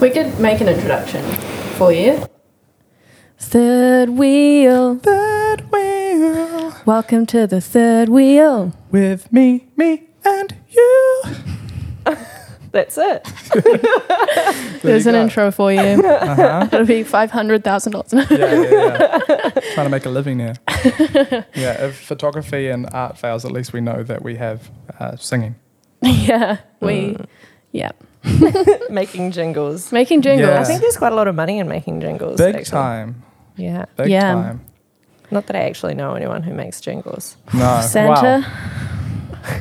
We could make an introduction for you. Third wheel. Third wheel. Welcome to the third wheel. With me, and you. That's it. There's an intro for you. Uh-huh. It'll be $500,000. Yeah. Trying to make a living here. Yeah, if photography and art fails, at least we know that we have singing. Yeah, yeah. Making jingles. Yeah. I think there's quite a lot of money in making jingles. Big time. Yeah. Big time. Not that I actually know anyone who makes jingles. No. Santa. Wow.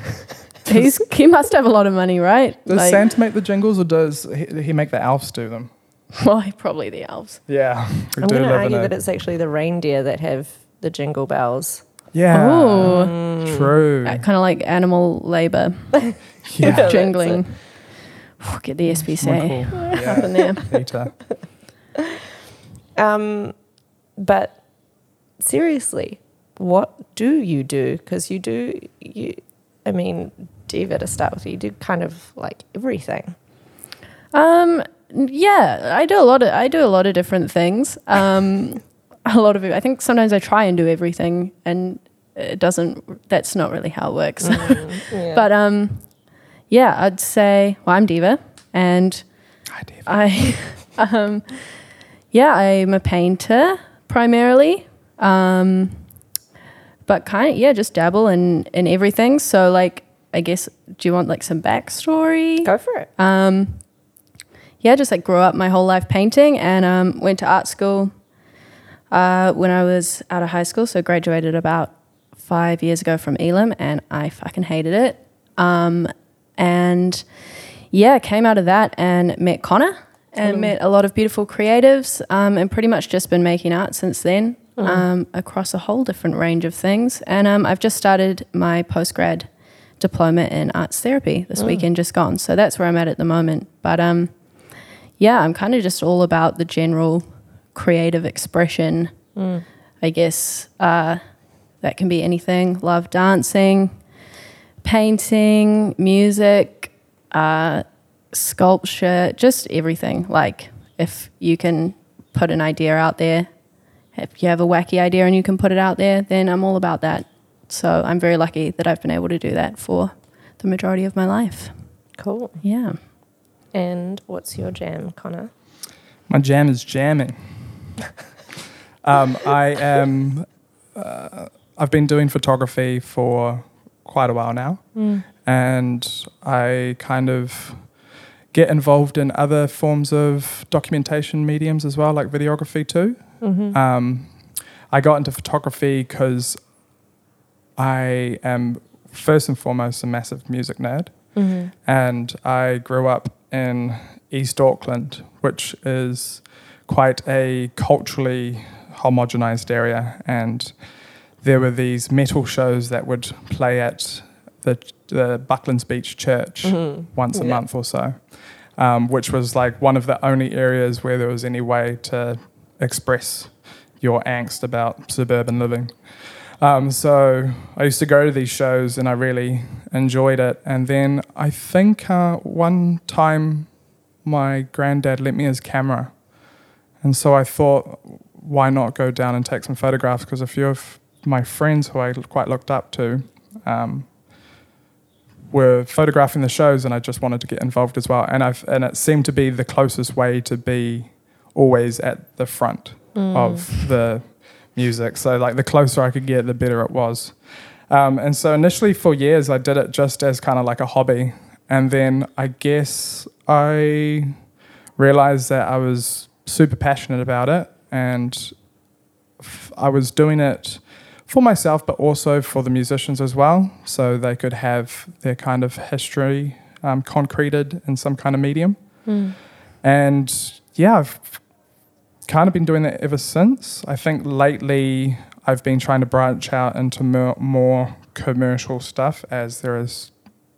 He must have a lot of money, right? Does Santa make the jingles, or does he make the elves do them? Well, probably the elves. Yeah. I'm going to argue that it's actually the reindeer that have the jingle bells. Yeah. Ooh. True. Kind of like animal labour. Yeah. Jingling. Oh, get the SPCA up in there. But seriously, what do you do? Because Diva, to start with, you do kind of like everything. Yeah, I do a lot of different things. A lot of it. I think sometimes I try and do everything, and it doesn't. That's not really how it works. Yeah. But yeah, I'd say. Well, I'm Diva, and I'm a painter primarily. But kind of, just dabble in everything. So, like, I guess, do you want, like, some backstory? Go for it. Just, like, grew up my whole life painting and went to art school when I was out of high school. So graduated about 5 years ago from Elam, and I fucking hated it. Came out of that and met Connor and met a lot of beautiful creatives and pretty much just been making art since then. Across a whole different range of things. And I've just started my post-grad diploma in arts therapy this weekend just gone. So that's where I'm at the moment. But, I'm kind of just all about the general creative expression, I guess. That can be anything. Love dancing, painting, music, sculpture, just everything. Like, if you can put an idea out there, if you have a wacky idea and you can put it out there, then I'm all about that. So I'm very lucky that I've been able to do that for the majority of my life. Cool. Yeah. And what's your jam, Connor? My jam is jamming. I've been doing photography for quite a while now. And I kind of get involved in other forms of documentation mediums as well, like videography too. Mm-hmm. I got into photography because I am first and foremost a massive music nerd, and I grew up in East Auckland, which is quite a culturally homogenized area, and there were these metal shows that would play at the Bucklands Beach Church once a month or so, which was like one of the only areas where there was any way to express your angst about suburban living. So I used to go to these shows and I really enjoyed it. And then I think one time my granddad lent me his camera. And so I thought, why not go down and take some photographs? Because a few of my friends who I quite looked up to were photographing the shows, and I just wanted to get involved as well. And it seemed to be the closest way to be always at the front of the music. So, like, the closer I could get, the better it was. And so initially for years I did it just as kind of like a hobby. And then I guess I realised that I was super passionate about it, and I was doing it for myself but also for the musicians as well, so they could have their kind of history concreted in some kind of medium. And I've kind of been doing that ever since. I think lately I've been trying to branch out into more commercial stuff, as there is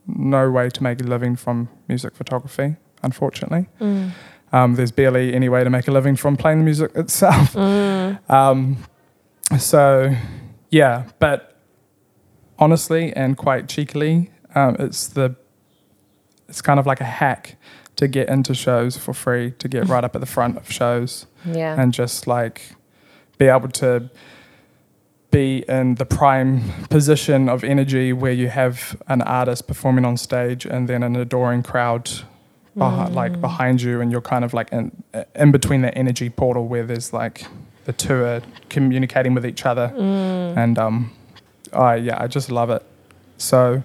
no way to make a living from music photography, unfortunately. There's barely any way to make a living from playing the music itself. But honestly and quite cheekily, it's kind of like a hack to get into shows for free, to get right up at the front of shows, and just like be able to be in the prime position of energy where you have an artist performing on stage and then an adoring crowd behind you, and you're kind of like in between that energy portal where there's like the two are communicating with each other, and I just love it. So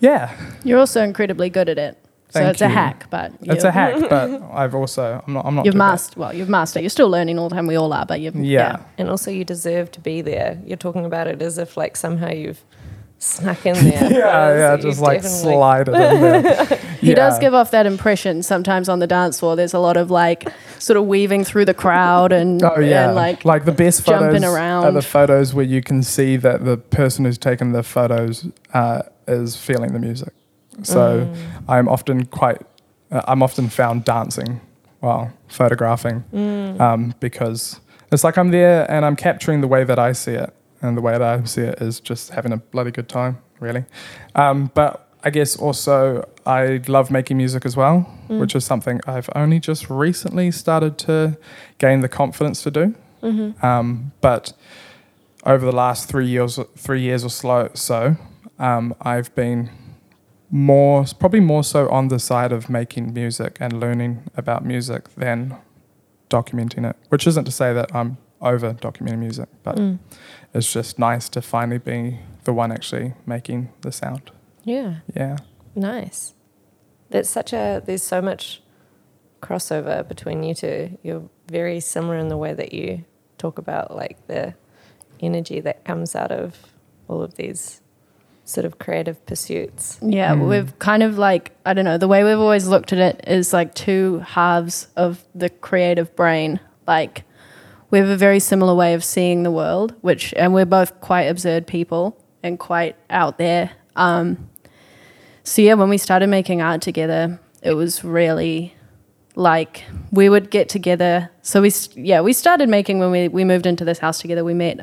you're also incredibly good at it. So it's a hack, but... It's a hack, but I've also... I'm not you've mastered it. You're still learning all the time. We all are, but you've... Yeah. And also you deserve to be there. You're talking about it as if, like, somehow you've snuck in there. Just, like, slide it in there. He does give off that impression sometimes on the dance floor. There's a lot of, like, sort of weaving through the crowd and, and like the best jumping around. Are the photos where you can see that the person who's taken the photos is feeling the music. So I'm often found dancing while photographing because it's like I'm there and I'm capturing the way that I see it, and the way that I see it is just having a bloody good time, really. But I guess also I love making music as well, which is something I've only just recently started to gain the confidence to do. But over the last three years or so, I've been... probably more so on the side of making music and learning about music than documenting it, which isn't to say that I'm over documenting music, but it's just nice to finally be the one actually making the sound. Yeah. Nice. There's so much crossover between you two. You're very similar in the way that you talk about, like, the energy that comes out of all of these sort of creative pursuits. We've kind of like, I don't know, the way we've always looked at it is like two halves of the creative brain. Like, we have a very similar way of seeing the world, and we're both quite absurd people and quite out there. So when we started making art together, it was really like we would get together. So we started making when we moved into this house together. We met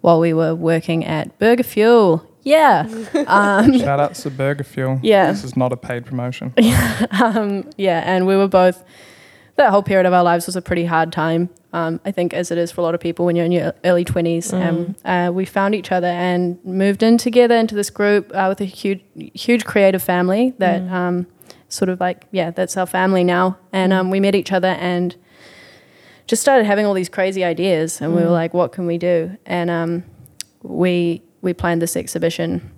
while we were working at Burger Fuel. Shout out to Burger Fuel. This is not a paid promotion. And we were both, that whole period of our lives was a pretty hard time, I think, as it is for a lot of people when you're in your early 20s. We found each other and moved in together into this group with a huge creative family that sort of like, that's our family now. And we met each other and just started having all these crazy ideas, and we were like, what can we do? And we planned this exhibition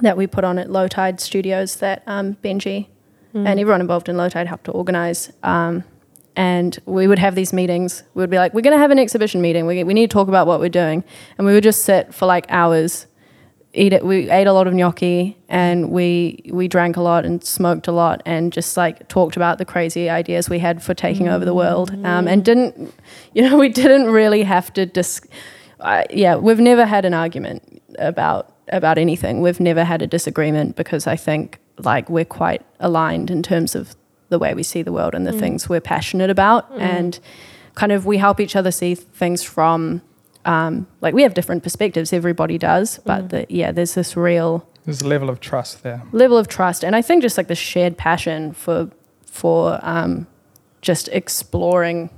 that we put on at Low Tide Studios that Benji and everyone involved in Low Tide helped to organise. And we would have these meetings. We would be like, we're going to have an exhibition meeting. We need to talk about what we're doing. And we would just sit for like hours, eat it. We ate a lot of gnocchi, and we drank a lot and smoked a lot, and just like talked about the crazy ideas we had for taking over the world. And we didn't really have to we've never had an argument about anything. We've never had a disagreement because I think like we're quite aligned in terms of the way we see the world and the things we're passionate about, and kind of we help each other see things from like we have different perspectives, everybody does, but there's this real there's a level of trust and I think just like the shared passion for just exploring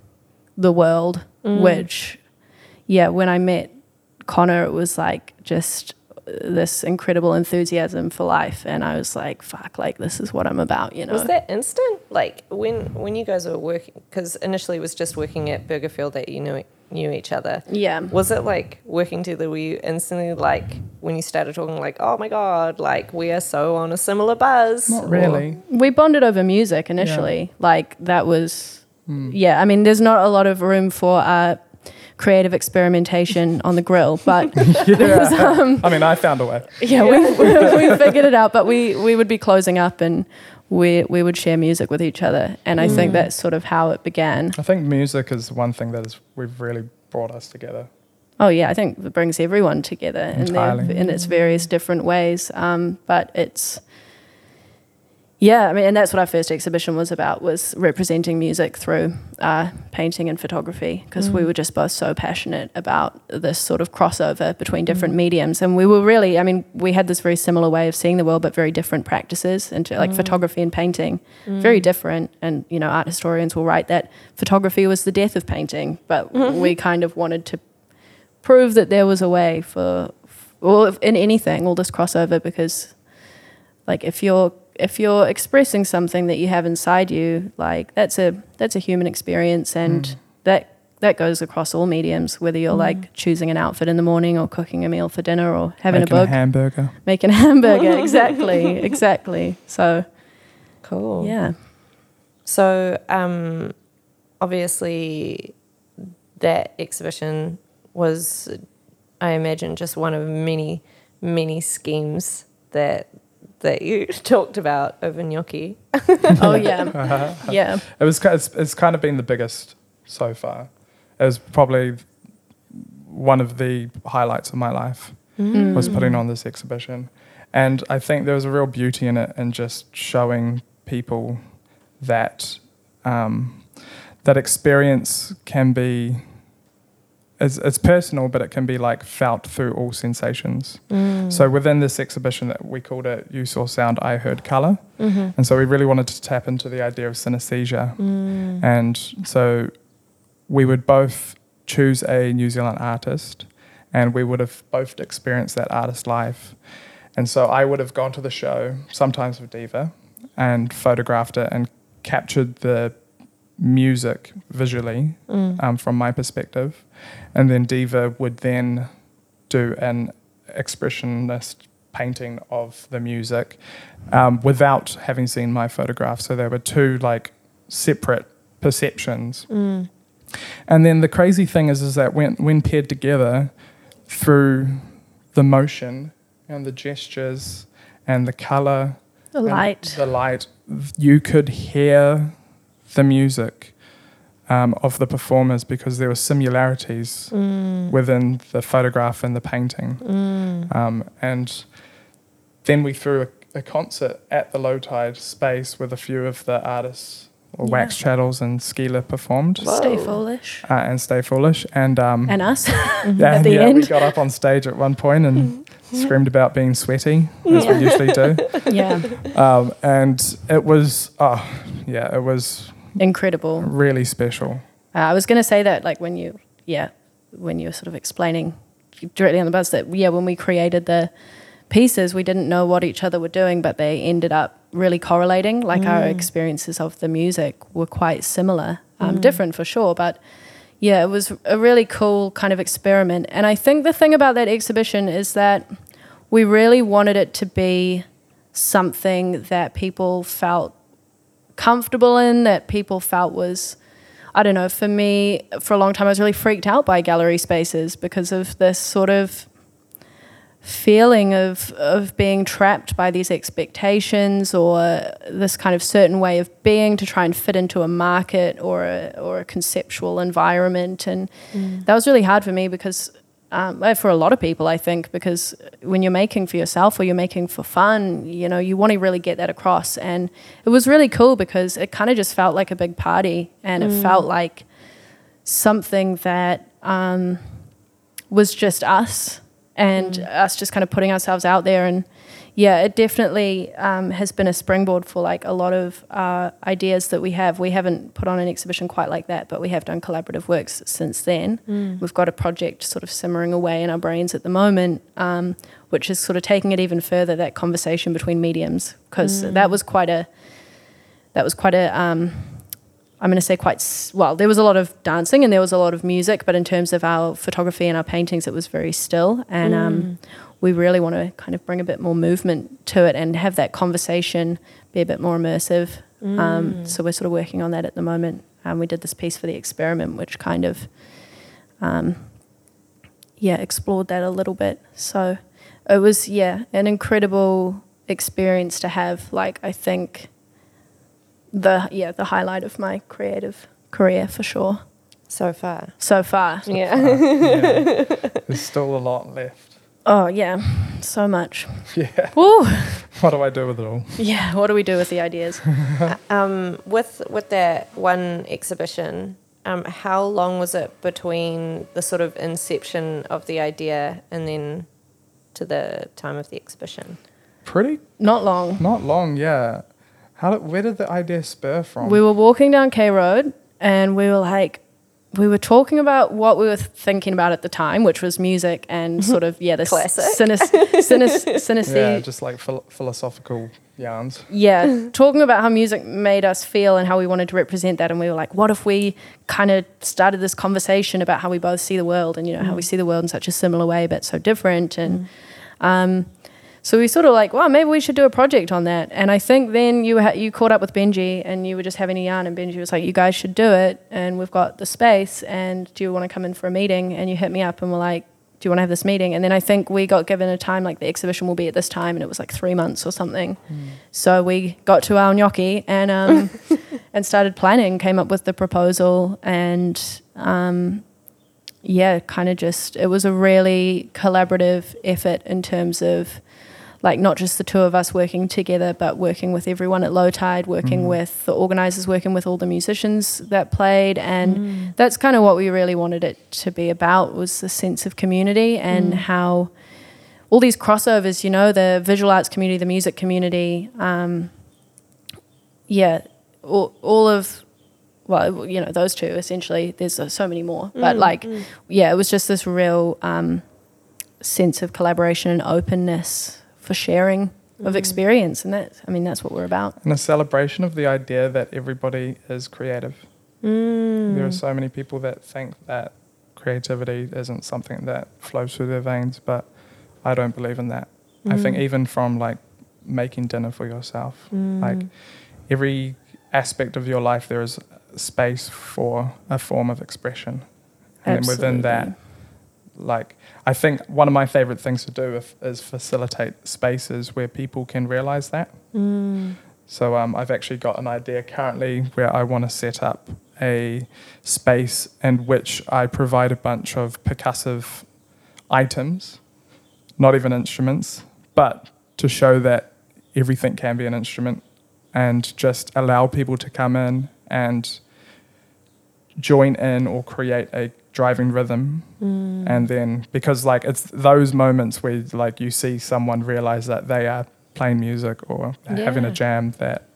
the world, which when I met Connor, it was like just this incredible enthusiasm for life, and I was like, fuck, like this is what I'm about, you know. Was that instant? Like when you guys were working, because initially it was just working at Burger Field that you knew each other. Yeah. Was it like working together, were you instantly like when you started talking like, oh my God, like we are so on a similar buzz? Not really. We bonded over music initially. Yeah. Like that was, I mean, there's not a lot of room for creative experimentation on the grill, but was, I mean, I found a way. We figured it out, but we would be closing up and we would share music with each other, and I think that's sort of how it began. I think music is one thing that we've really brought us together. Oh yeah, I think it brings everyone together in its various different ways, but it's Yeah, I mean, and that's what our first exhibition was about, was representing music through painting and photography, because we were just both so passionate about this sort of crossover between different mediums. And we were really, I mean, we had this very similar way of seeing the world, but very different practices, and like photography and painting, very different. And, you know, art historians will write that photography was the death of painting, but we kind of wanted to prove that there was a way for, well, in anything, all this crossover, because, like, if you're expressing something that you have inside you, like that's a human experience, and that goes across all mediums, whether you're like choosing an outfit in the morning or cooking a meal for dinner or having making a hamburger. exactly. So cool. Yeah. So obviously that exhibition was, I imagine, just one of many, many schemes that you talked about over gnocchi. Oh yeah, yeah. It was. It's kind of been the biggest so far. It was probably one of the highlights of my life, was putting on this exhibition, and I think there was a real beauty in it, and just showing people that that experience can be. It's personal, but it can be like felt through all sensations. So within this exhibition that we called it You Saw Sound, I Heard Colour. And so we really wanted to tap into the idea of synesthesia. And so we would both choose a New Zealand artist, and we would have both experienced that artist live. And so I would have gone to the show, sometimes with Diva, and photographed it and captured the music visually from my perspective, and then Diva would then do an expressionist painting of the music without having seen my photograph. So there were two like separate perceptions, and then the crazy thing is that when paired together through the motion and the gestures and the colour, the light, you could hear the music of the performers, because there were similarities within the photograph and the painting. And then we threw a concert at the Low Tide space with a few of the artists, Wax Chattels and Skila performed. Whoa. Stay Foolish. And us at the end. We got up on stage at one point and screamed about being sweaty, as we usually do. And it was, it was... incredible, really special. I was going to say that, like, when you were sort of explaining directly on the bus that when we created the pieces, we didn't know what each other were doing, but they ended up really correlating. Like our experiences of the music were quite similar, different for sure, but it was a really cool kind of experiment. And I think the thing about that exhibition is that we really wanted it to be something that people felt comfortable in, that people felt was, I don't know, for me, for a long time I was really freaked out by gallery spaces because of this sort of feeling of being trapped by these expectations or this kind of certain way of being to try and fit into a market or a conceptual environment. And that was really hard for me because for a lot of people, I think, because when you're making for yourself or you're making for fun, you know, you want to really get that across. And it was really cool because it kind of just felt like a big party, and it felt like something that was just us and us just kind of putting ourselves out there. And it definitely has been a springboard for like a lot of ideas that we have. We haven't put on an exhibition quite like that, but we have done collaborative works since then. We've got a project sort of simmering away in our brains at the moment, which is sort of taking it even further, that conversation between mediums, because there was a lot of dancing and there was a lot of music, but in terms of our photography and our paintings, it was very still. And we really want to kind of bring a bit more movement to it and have that conversation be a bit more immersive. So we're sort of working on that at the moment. We did this piece for The Experiment, which kind of, explored that a little bit. So it was, an incredible experience to have, like, I think... the highlight of my creative career for sure. So far. So far. There's still a lot left. Oh, yeah, so much. Yeah. Woo. What do I do with it all? Yeah, what do we do with the ideas? With that one exhibition, how long was it between the sort of inception of the idea and then to the time of the exhibition? Not long, yeah. Where did the idea spur from? We were walking down K Road and we were talking about what we were thinking about at the time, which was music and sort of, yeah, this synesthesia. Yeah, just like philosophical yarns. Yeah, talking about how music made us feel and how we wanted to represent that. And we were like, what if we kind of started this conversation about how we both see the world and, you know, how we see the world in such a similar way but so different. And so we sort of like, well, maybe we should do a project on that. And I think then you caught up with Benji and you were just having a yarn, and Benji was like, you guys should do it and we've got the space and do you want to come in for a meeting? And you hit me up and were like, do you want to have this meeting? And then I think we got given a time, like the exhibition will be at this time, and it was like 3 months or something. Mm. So we got to our gnocchi and started planning, came up with the proposal, and it was a really collaborative effort in terms of like not just the two of us working together, but working with everyone at Low Tide, working with the organisers, working with all the musicians that played. And that's kind of what we really wanted it to be about, was the sense of community and how all these crossovers, you know, the visual arts community, the music community, well, you know, those two essentially. There's so many more. But it was just this real sense of collaboration and openness for sharing of experience, and that's what we're about. And a celebration of the idea that everybody is creative. Mm. There are so many people that think that creativity isn't something that flows through their veins, but I don't believe in that. I think even from like making dinner for yourself, like every aspect of your life there is space for a form of expression. And absolutely. Then within that, like, I think one of my favourite things to do is facilitate spaces where people can realise that. Mm. So I've actually got an idea currently where I want to set up a space in which I provide a bunch of percussive items, not even instruments, but to show that everything can be an instrument, and just allow people to come in and join in or create a driving rhythm. And then, because like it's those moments where like you see someone realize that they are playing music or having a jam, that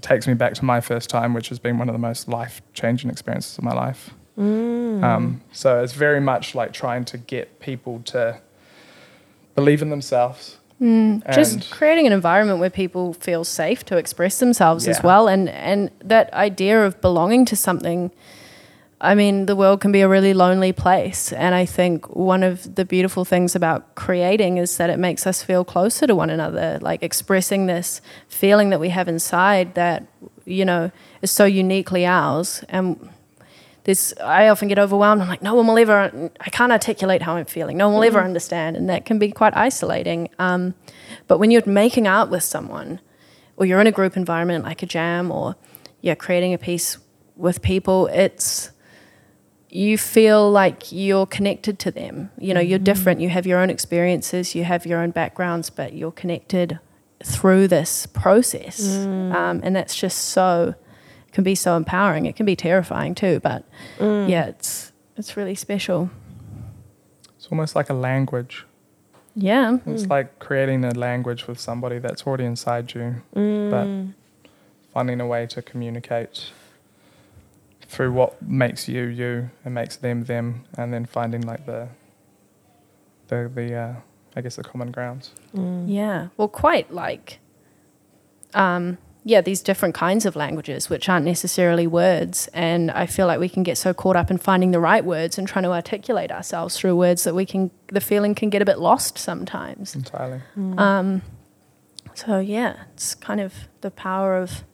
takes me back to my first time, which has been one of the most life-changing experiences of my life. So it's very much like trying to get people to believe in themselves. Just creating an environment where people feel safe to express themselves as well, and that idea of belonging to something. I mean, the world can be a really lonely place, and I think one of the beautiful things about creating is that it makes us feel closer to one another, like expressing this feeling that we have inside that, you know, is so uniquely ours. And I often get overwhelmed. I'm like, I can't articulate how I'm feeling. No one will ever understand. And that can be quite isolating. But when you're making art with someone, or you're in a group environment like a jam, or you're creating a piece with people, you feel like you're connected to them. You know, you're different. You have your own experiences. You have your own backgrounds, but you're connected through this process. And that's just can be so empowering. It can be terrifying too, but it's really special. It's almost like a language. Yeah. It's like creating a language with somebody that's already inside you, but finding a way to communicate through what makes you you and makes them them, and then finding like the common grounds. Yeah. Well, quite like these different kinds of languages, which aren't necessarily words. And I feel like we can get so caught up in finding the right words and trying to articulate ourselves through words that the feeling can get a bit lost sometimes. Entirely. It's kind of the power of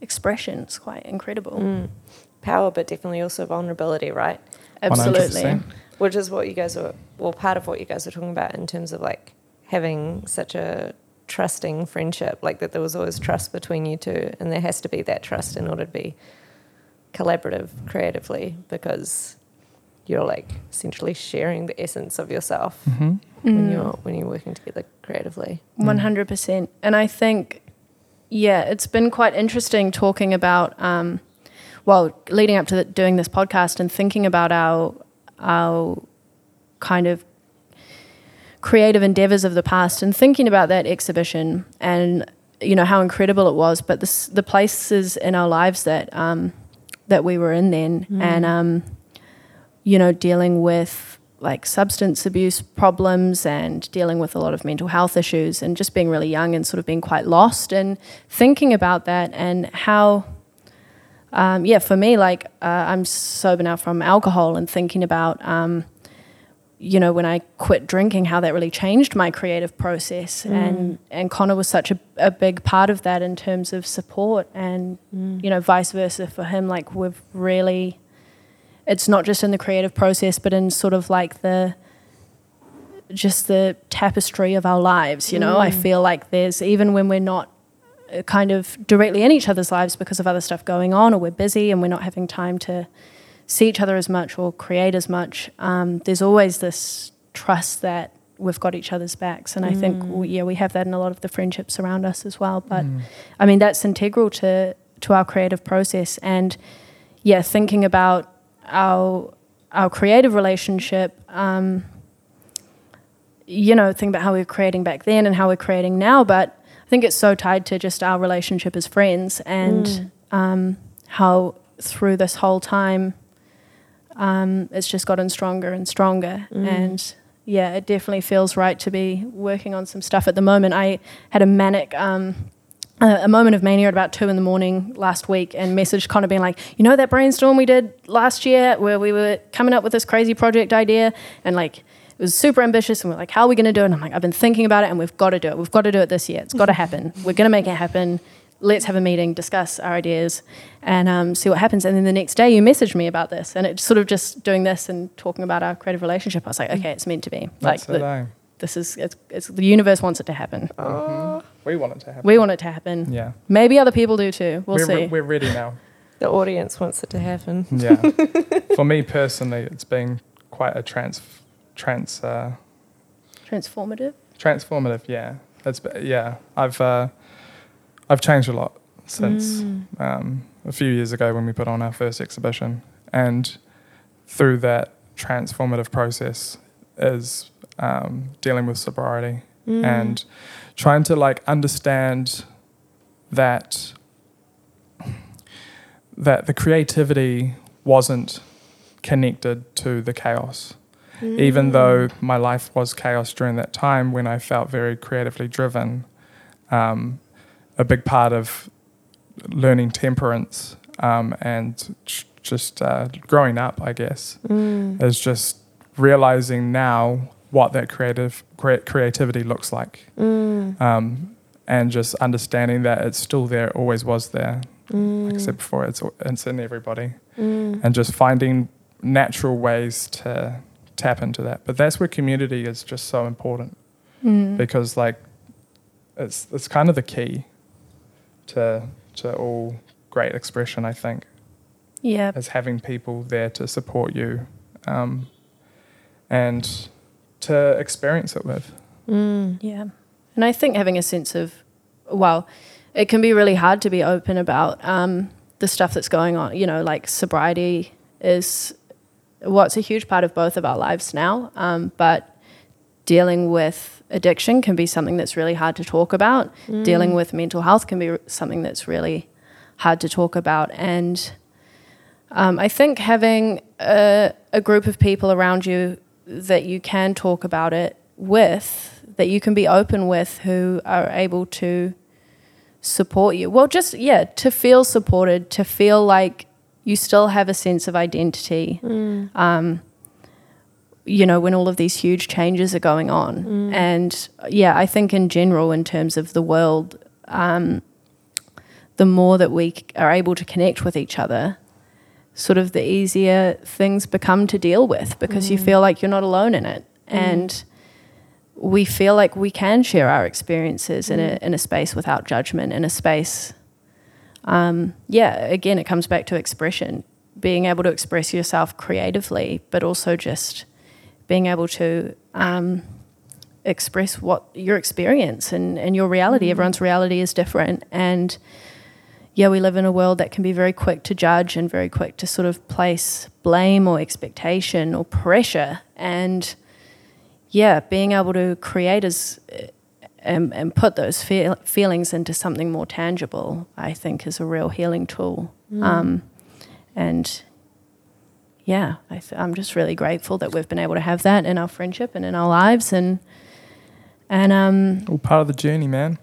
expression. It's quite incredible. Power, but definitely also vulnerability, right? Absolutely. 100%. Which is what you guys were, part of what you guys were talking about in terms of like having such a trusting friendship, like that there was always trust between you two, and there has to be that trust in order to be collaborative creatively, because you're like essentially sharing the essence of yourself. when you're working together creatively. 100%. And I think, yeah, it's been quite interesting talking about, leading up to doing this podcast and thinking about our kind of creative endeavors of the past and thinking about that exhibition and, you know, how incredible it was, but the places in our lives that we were in then and, you know, dealing with like substance abuse problems and dealing with a lot of mental health issues and just being really young and sort of being quite lost and thinking about that and how, for me, like I'm sober now from alcohol and thinking about, you know, when I quit drinking, how that really changed my creative process. And Connor was such a big part of that in terms of support and, you know, vice versa for him. Like we've really, it's not just in the creative process, but in sort of like the tapestry of our lives, you know. I feel like there's, even when we're not kind of directly in each other's lives because of other stuff going on or we're busy and we're not having time to see each other as much or create as much, there's always this trust that we've got each other's backs. And I think, we have that in a lot of the friendships around us as well. But, I mean, that's integral to our creative process. And, yeah, thinking about our creative relationship, you know, think about how we were creating back then and how we're creating now. But I think it's so tied to just our relationship as friends and how through this whole time, it's just gotten stronger and stronger. And yeah, it definitely feels right to be working on some stuff at the moment. I had a manic moment of mania at about 2 a.m. last week and messaged Connor being like, you know that brainstorm we did last year where we were coming up with this crazy project idea and like it was super ambitious and we're like, how are we going to do it? And I'm like, I've been thinking about it and we've got to do it. We've got to do it this year. It's got to happen. We're going to make it happen. Let's have a meeting, discuss our ideas and see what happens. And then the next day you messaged me about this and it's sort of just doing this and talking about our creative relationship. I was like, okay, it's meant to be. That's like it's the universe wants it to happen. We want it to happen. Yeah. Maybe other people do too. We'll see. We're ready now. The audience wants it to happen. Yeah. For me personally, it's been quite a transformative, yeah. I've changed a lot since a few years ago when we put on our first exhibition, and through that transformative process is dealing with sobriety and trying to like understand that the creativity wasn't connected to the chaos. Even though my life was chaos during that time when I felt very creatively driven, a big part of learning temperance and just growing up, I guess, is just realizing now what that creativity looks like, and just understanding that it's still there, always was there. Like I said before, it's in everybody, and just finding natural ways to tap into that. But that's where community is just so important, because like it's kind of the key to all great expression, I think. Yeah. Is having people there to support you and to experience it with. Yeah. And I think having a sense of, it can be really hard to be open about the stuff that's going on. You know, like sobriety is it's a huge part of both of our lives now, but dealing with addiction can be something that's really hard to talk about. Dealing with mental health can be something that's really hard to talk about. And I think having a group of people around you that you can talk about it with, that you can be open with, who are able to support you. Well, just, yeah, to feel supported, to feel like you still have a sense of identity, you know, when all of these huge changes are going on. And, yeah, I think in general, in terms of the world, the more that we are able to connect with each other, sort of the easier things become to deal with, because you feel like you're not alone in it. And we feel like we can share our experiences in a space without judgment, in a space, again, it comes back to expression, being able to express yourself creatively, but also just being able to express what your experience and your reality. Everyone's reality is different, and yeah, we live in a world that can be very quick to judge and very quick to sort of place blame or expectation or pressure. And yeah, being able to create and put those feelings into something more tangible, I think, is a real healing tool. And yeah, I'm just really grateful that we've been able to have that in our friendship and in our lives, and all part of the journey, man.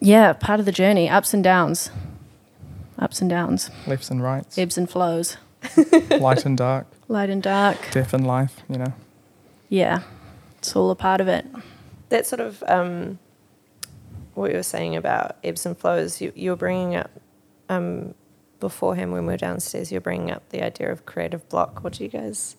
Yeah, part of the journey, ups and downs, lefts and rights, ebbs and flows, light and dark, death and life, you know. Yeah, it's all a part of it. That sort of what you were saying about ebbs and flows, you were bringing up beforehand when we were downstairs, you were bringing up the idea of creative block. What do you guys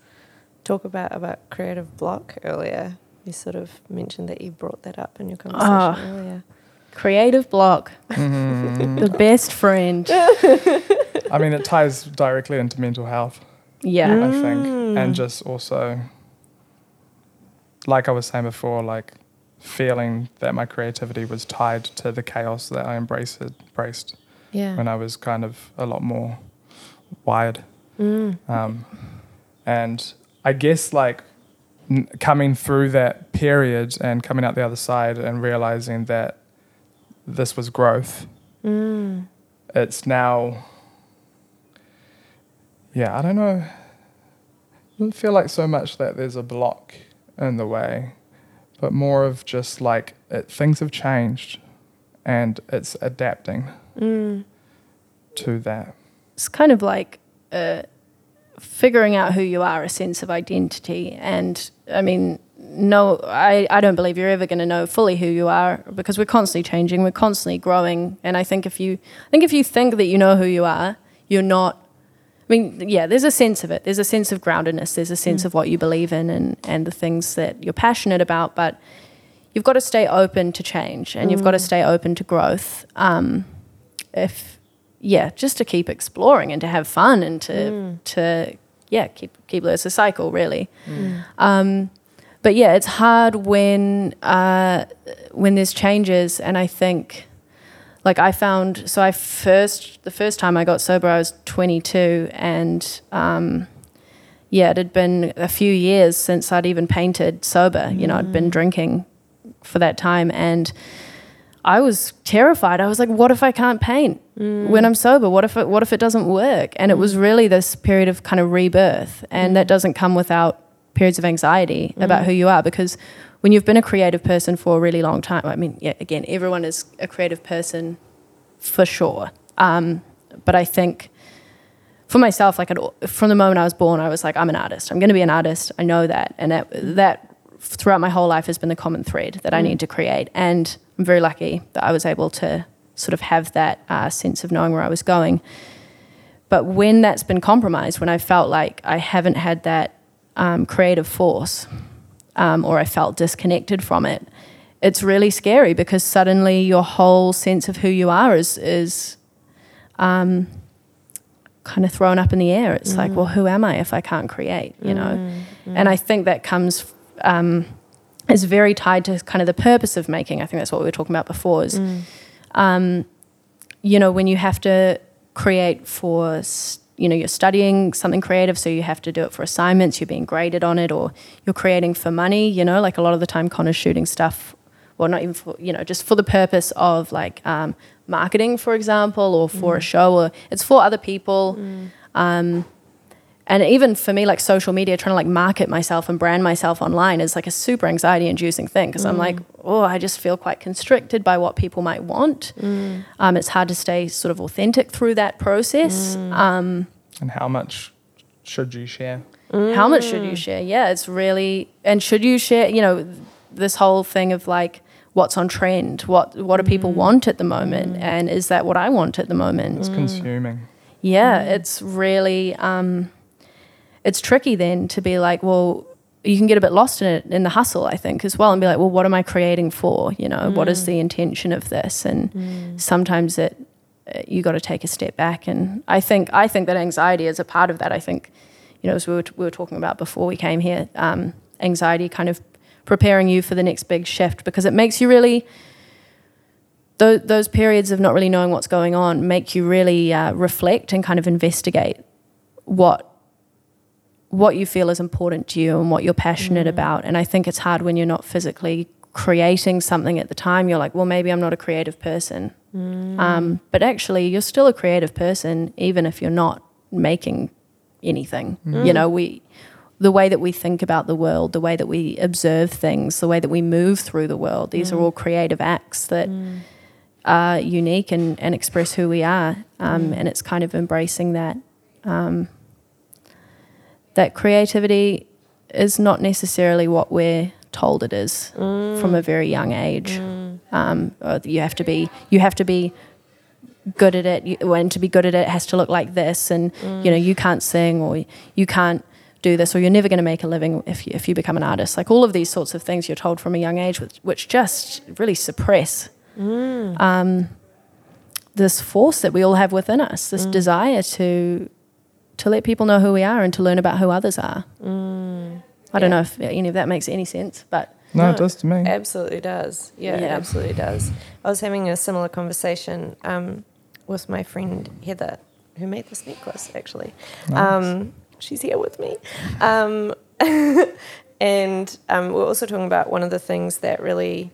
talk about creative block earlier? You sort of mentioned that you brought that up in your conversation earlier. Creative block, the best friend. I mean, it ties directly into mental health. Yeah. I think. And just also, like I was saying before, like feeling that my creativity was tied to the chaos that I embraced when I was kind of a lot more wired. And I guess like coming through that period and coming out the other side and realizing that this was growth. It's now, I don't know. I don't feel like so much that there's a block in the way, but more of just like things have changed and it's adapting to that. It's kind of like figuring out who you are, a sense of identity. And I mean, no, I don't believe you're ever going to know fully who you are, because we're constantly changing, we're constantly growing. And I think if you think that you know who you are, you're not. I mean, yeah, there's a sense of it. There's a sense of groundedness. There's a sense of what you believe in and the things that you're passionate about. But you've got to stay open to change, and you've got to stay open to growth. Just to keep exploring and to have fun and to keep it's a cycle, really. But yeah, it's hard when there's changes, and I think. Like I found, the first time I got sober, I was 22, and it had been a few years since I'd even painted sober. You know, I'd been drinking for that time, and I was terrified. I was like, what if I can't paint when I'm sober? What if it doesn't work? And it was really this period of kind of rebirth, and that doesn't come without periods of anxiety about who you are, because when you've been a creative person for a really long time, I mean, yeah, again, everyone is a creative person for sure. But I think for myself, like from the moment I was born, I was like, I'm an artist. I'm going to be an artist. I know that. And that throughout my whole life has been the common thread that I need to create. And I'm very lucky that I was able to sort of have that sense of knowing where I was going. But when that's been compromised, when I felt like I haven't had that creative force, or I felt disconnected from it, it's really scary, because suddenly your whole sense of who you are is kind of thrown up in the air. It's like, well, who am I if I can't create, you know? And I think that comes is very tied to kind of the purpose of making. I think that's what we were talking about before is, you know, when you have to create for you know, you're studying something creative, so you have to do it for assignments, you're being graded on it, or you're creating for money, you know, like a lot of the time Connor's shooting stuff, well, not even for, you know, just for the purpose of like marketing, for example, or for a show, or it's for other people. And even for me, like social media, trying to like market myself and brand myself online is like a super anxiety-inducing thing, because I'm like, oh, I just feel quite constricted by what people might want. It's hard to stay sort of authentic through that process. And how much should you share? How much should you share? Yeah, it's really – and should you share, you know, this whole thing of like what's on trend, what do people want at the moment, and is that what I want at the moment? It's consuming. Yeah, it's really it's tricky then to be like, well, you can get a bit lost in it, in the hustle, I think, as well, and be like, well, what am I creating for? You know, what is the intention of this? And sometimes you got to take a step back. And I think that anxiety is a part of that. I think, you know, as we were talking about before we came here, anxiety kind of preparing you for the next big shift, because it makes you really, those periods of not really knowing what's going on make you really reflect and kind of investigate what you feel is important to you and what you're passionate about. And I think it's hard when you're not physically creating something at the time. You're like, well, maybe I'm not a creative person. But actually you're still a creative person even if you're not making anything. You know, the way that we think about the world, the way that we observe things, the way that we move through the world, these are all creative acts that are unique and express who we are. And it's kind of embracing that that creativity is not necessarily what we're told it is from a very young age. You have to be good at it, and to be good at it has to look like this, and you know, you can't sing or you can't do this, or you're never going to make a living if you become an artist. Like all of these sorts of things you're told from a young age, which just really suppress this force that we all have within us, this desire to let people know who we are and to learn about who others are. I don't know if any of that makes any sense, but... No, it does to me. Absolutely does. Yeah, it absolutely does. I was having a similar conversation with my friend Heather, who made this necklace, actually. Nice. She's here with me. And we're also talking about one of the things that really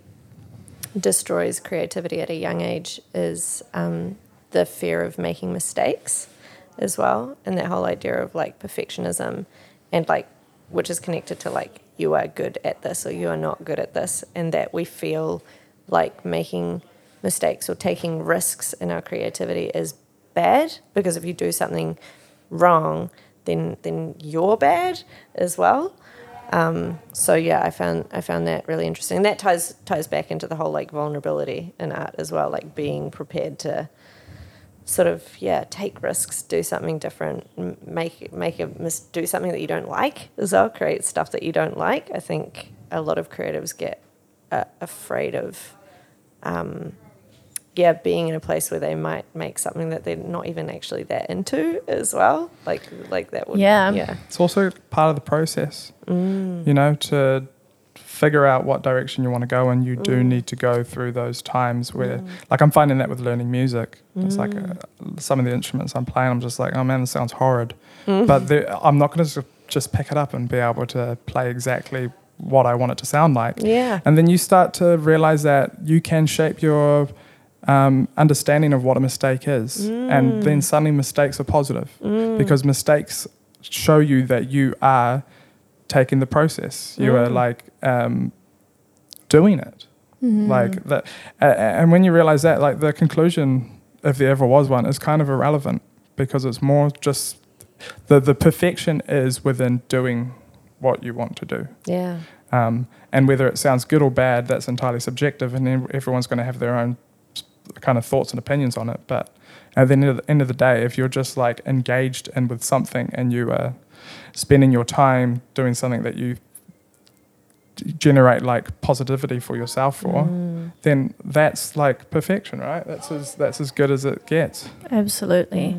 destroys creativity at a young age is the fear of making mistakes as well, and that whole idea of, like, perfectionism and, like, which is connected to, like, you are good at this or you are not good at this, and that we feel like making mistakes or taking risks in our creativity is bad, because if you do something wrong, then you're bad as well. So yeah, I found that really interesting. That ties back into the whole, like, vulnerability in art as well, like being prepared to sort of take risks, do something different, do something that you don't like as well, create stuff that you don't like. I think a lot of creatives get afraid of being in a place where they might make something that they're not even actually that into as well, like that would it's also part of the process, you know, to figure out what direction you want to go, and you do need to go through those times where, like, I'm finding that with learning music. It's like some of the instruments I'm playing, I'm just like, oh man, this sounds horrid. But I'm not going to just pick it up and be able to play exactly what I want it to sound like. Yeah. And then you start to realize that you can shape your understanding of what a mistake is, and then suddenly mistakes are positive, because mistakes show you that you are taking the process, you are like doing it, like that. And when you realize that, like, the conclusion, if there ever was one, is kind of irrelevant, because it's more just the perfection is within doing what you want to do. And whether it sounds good or bad, that's entirely subjective, and everyone's going to have their own kind of thoughts and opinions on it. But at the end of the day, if you're just, like, engaged and with something, and you are spending your time doing something that you generate, like, positivity for yourself for, then that's, like, perfection, right? That's as good as it gets. Absolutely.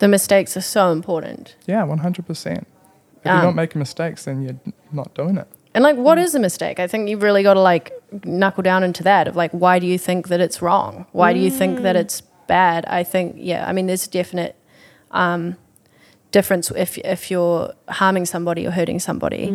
The mistakes are so important. Yeah, 100%. If you're not making mistakes, then you're not doing it. And, like, what is a mistake? I think you've really got to, like, knuckle down into that of, like, why do you think that it's wrong? Why do you think that it's bad? I think, there's a definite... difference if you're harming somebody or hurting somebody,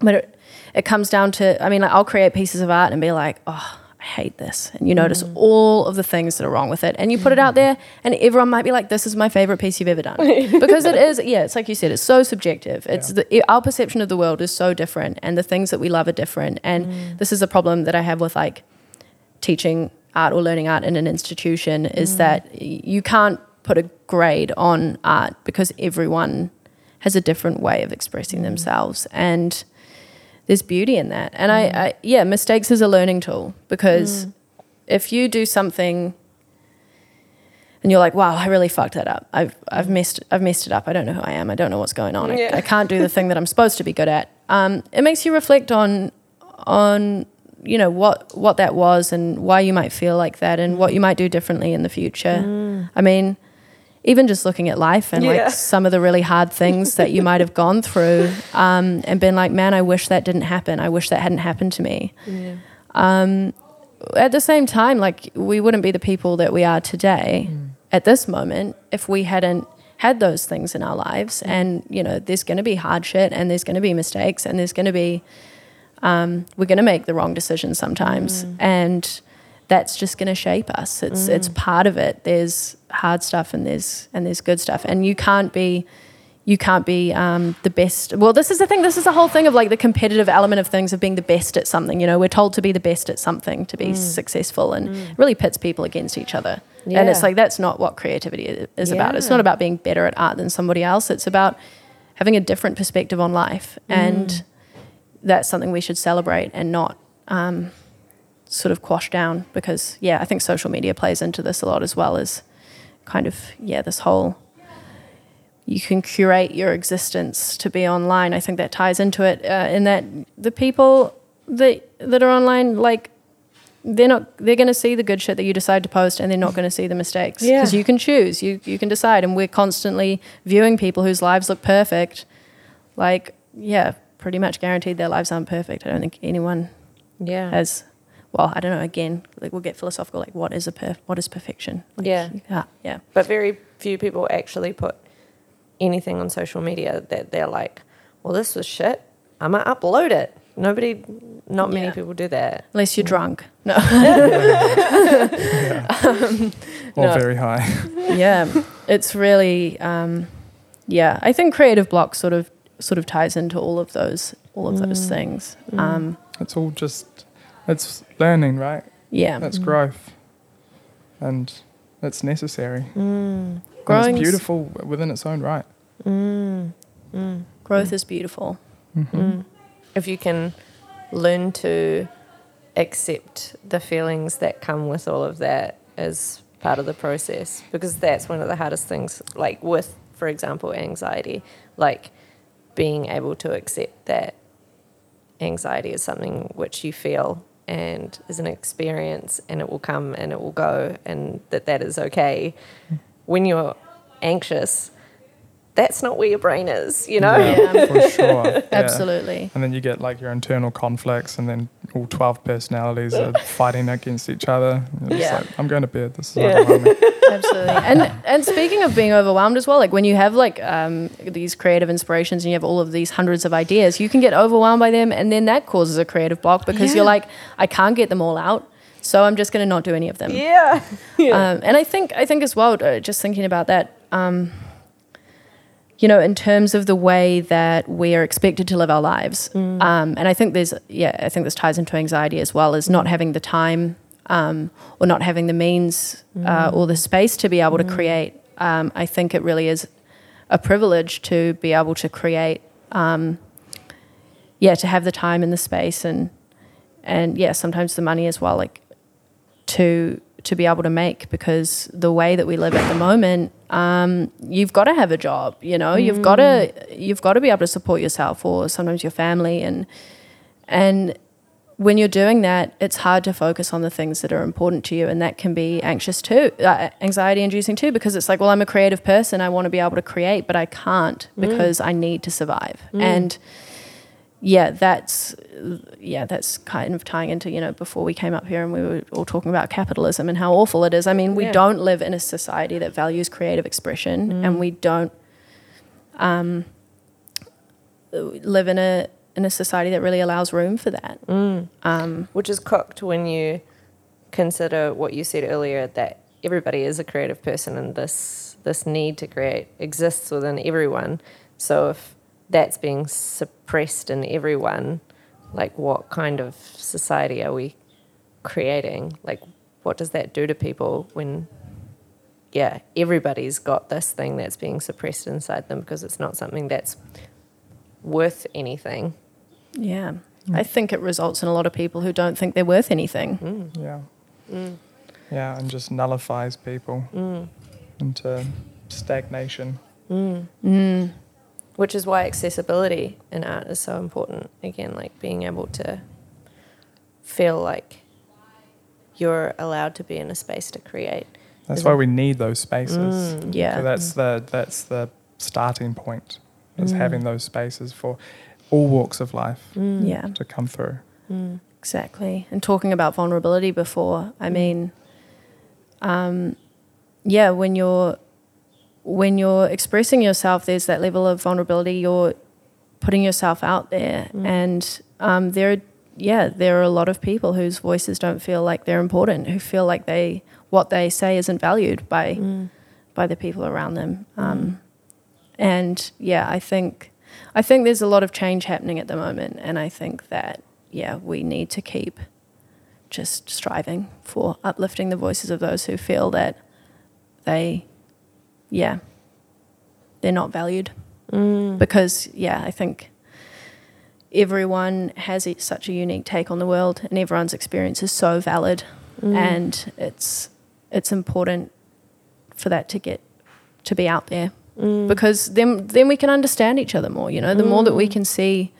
but it comes down to, I'll create pieces of art and be like, oh, I hate this, and you notice all of the things that are wrong with it, and you put it out there, and everyone might be like, this is my favorite piece you've ever done, because it is, it's like you said, it's so subjective. It's our perception of the world is so different, and the things that we love are different, and this is a problem that I have with, like, teaching art or learning art in an institution, is that you can't put a grade on art, because everyone has a different way of expressing themselves, and there's beauty in that. And I mistakes is a learning tool, because if you do something and you're like, wow, I really fucked that up, I've messed it up, I don't know who I am, I don't know what's going on, I can't do the thing that I'm supposed to be good at, it makes you reflect on you know, what that was, and why you might feel like that, and what you might do differently in the future. I mean, even just looking at life and like some of the really hard things that you might have gone through, and been like, man, I wish that didn't happen. I wish that hadn't happened to me. Yeah. At the same time, like, we wouldn't be the people that we are today at this moment if we hadn't had those things in our lives. And, you know, there's going to be hard shit, and there's going to be mistakes, and there's going to be, we're going to make the wrong decisions sometimes. And that's just going to shape us. It's part of it. There's hard stuff and there's good stuff. And you can't be the best. Well, this is the thing. This is the whole thing of like the competitive element of things, of being the best at something. You know, we're told to be the best at something to be successful, and it really pits people against each other. Yeah. And it's like, that's not what creativity is about. It's not about being better at art than somebody else. It's about having a different perspective on life, and that's something we should celebrate and not sort of quash down, because I think social media plays into this a lot, as well as kind of this whole, you can curate your existence to be online. I think that ties into it, in that the people that are online, like, they're going to see the good shit that you decide to post, and they're not going to see the mistakes, because you can choose, you can decide. And we're constantly viewing people whose lives look perfect, like, pretty much guaranteed their lives aren't perfect. I don't think anyone has. Well, I don't know, again, like, we'll get philosophical, like, what is perfection? Like, but very few people actually put anything on social media that they're like, well, this was shit, I'm going to upload it. Not many people do that. Unless you're drunk. No. Or very high. It's really, I think creative block sort of ties into all of those things. It's all just, it's learning, right? Yeah. That's growth, and that's necessary. Growing is beautiful within its own right. Growth is beautiful. Mm-hmm. If you can learn to accept the feelings that come with all of that as part of the process, because that's one of the hardest things, like with, for example, anxiety, like being able to accept that anxiety is something which you feel and is an experience, and it will come and it will go, and that is okay. When you're anxious, that's not where your brain is, you know? Yeah, for sure. Yeah. Absolutely. And then you get like your internal conflicts, and then all 12 personalities are fighting against each other. It's like, I'm going to bed. This is overwhelming. Absolutely. And speaking of being overwhelmed as well, like when you have like these creative inspirations and you have all of these hundreds of ideas, you can get overwhelmed by them, and then that causes a creative block, because you're like, I can't get them all out, so I'm just going to not do any of them. Yeah. And I think as well, just thinking about that, you know, in terms of the way that we are expected to live our lives. And I think this ties into anxiety as well, as not having the time or not having the means or the space to be able to create. I think it really is a privilege to be able to create, to have the time and the space and sometimes the money as well, like to be able to make, because the way that we live at the moment, you've got to have a job, you know, you've got to be able to support yourself, or sometimes your family, and when you're doing that, it's hard to focus on the things that are important to you, and that can be anxiety inducing too, because it's like, well, I'm a creative person, I want to be able to create, but I can't because I need to survive. And that's kind of tying into, you know, before we came up here and we were all talking about capitalism and how awful it is. I mean, we don't live in a society that values creative expression, and we don't live in a society that really allows room for that. Which is cocked when you consider what you said earlier, that everybody is a creative person, and this need to create exists within everyone. So if that's being suppressed in everyone, like, what kind of society are we creating? Like, what does that do to people when, everybody's got this thing that's being suppressed inside them because it's not something that's worth anything? Yeah. I think it results in a lot of people who don't think they're worth anything. Yeah, and just nullifies people into stagnation. Which is why accessibility in art is so important. Again, like being able to feel like you're allowed to be in a space to create. That's why we need those spaces. So that's the starting point, is having those spaces for all walks of life to come through. Exactly. And talking about vulnerability before, I mean, when you're expressing yourself, there's that level of vulnerability. You're putting yourself out there, and there are a lot of people whose voices don't feel like they're important, who feel like what they say isn't valued by the people around them. I think there's a lot of change happening at the moment, and I think that we need to keep just striving for uplifting the voices of those who feel that they're not valued. Because I think everyone has such a unique take on the world, and everyone's experience is so valid, and it's important for that to be out there. Because then we can understand each other more, the more that we can see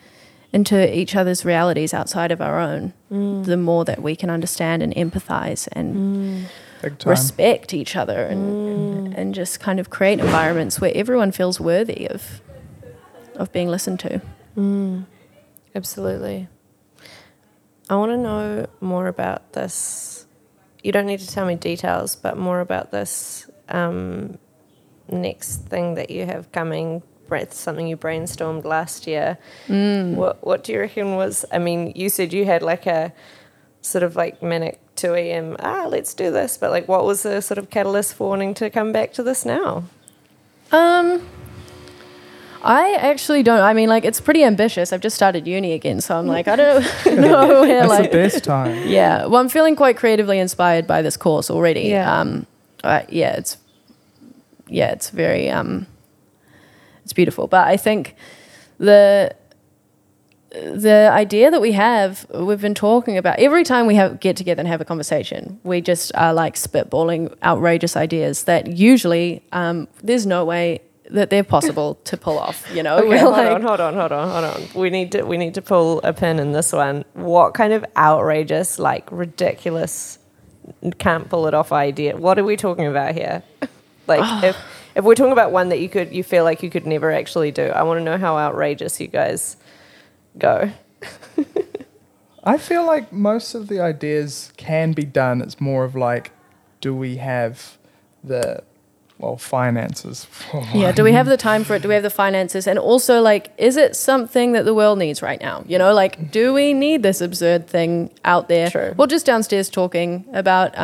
into each other's realities outside of our own, the more that we can understand and empathize and respect each other and just kind of create environments where everyone feels worthy of being listened to. Absolutely. I want to know more about this. You don't need to tell me details, but more about this next thing that you have coming, something you brainstormed last year. What do you reckon was, I mean, you said you had like a sort of like manic 2am, let's do this, but like what was the sort of catalyst for wanting to come back to this now? I actually don't. I mean, like, it's pretty ambitious. I've just started uni again, so I'm like, I don't know where. That's like the best time. Yeah. Well, I'm feeling quite creatively inspired by this course already. Yeah. It's very it's beautiful. But I think the idea that we've been talking about, every time we get together and have a conversation, we just are like spitballing outrageous ideas that usually there's no way that they're possible to pull off, Okay, we're hold on. We need to pull a pin in this one. What kind of outrageous, like ridiculous, can't pull it off idea? What are we talking about here? If we're talking about one that you feel like you could never actually do, I want to know how outrageous you guys go. I feel like most of the ideas can be done. It's more of like, do we have the finances for one? Do we have the time for it? Do we have the finances? And also, like, is it something that the world needs right now? Do we need this absurd thing out there? True. We're just downstairs talking about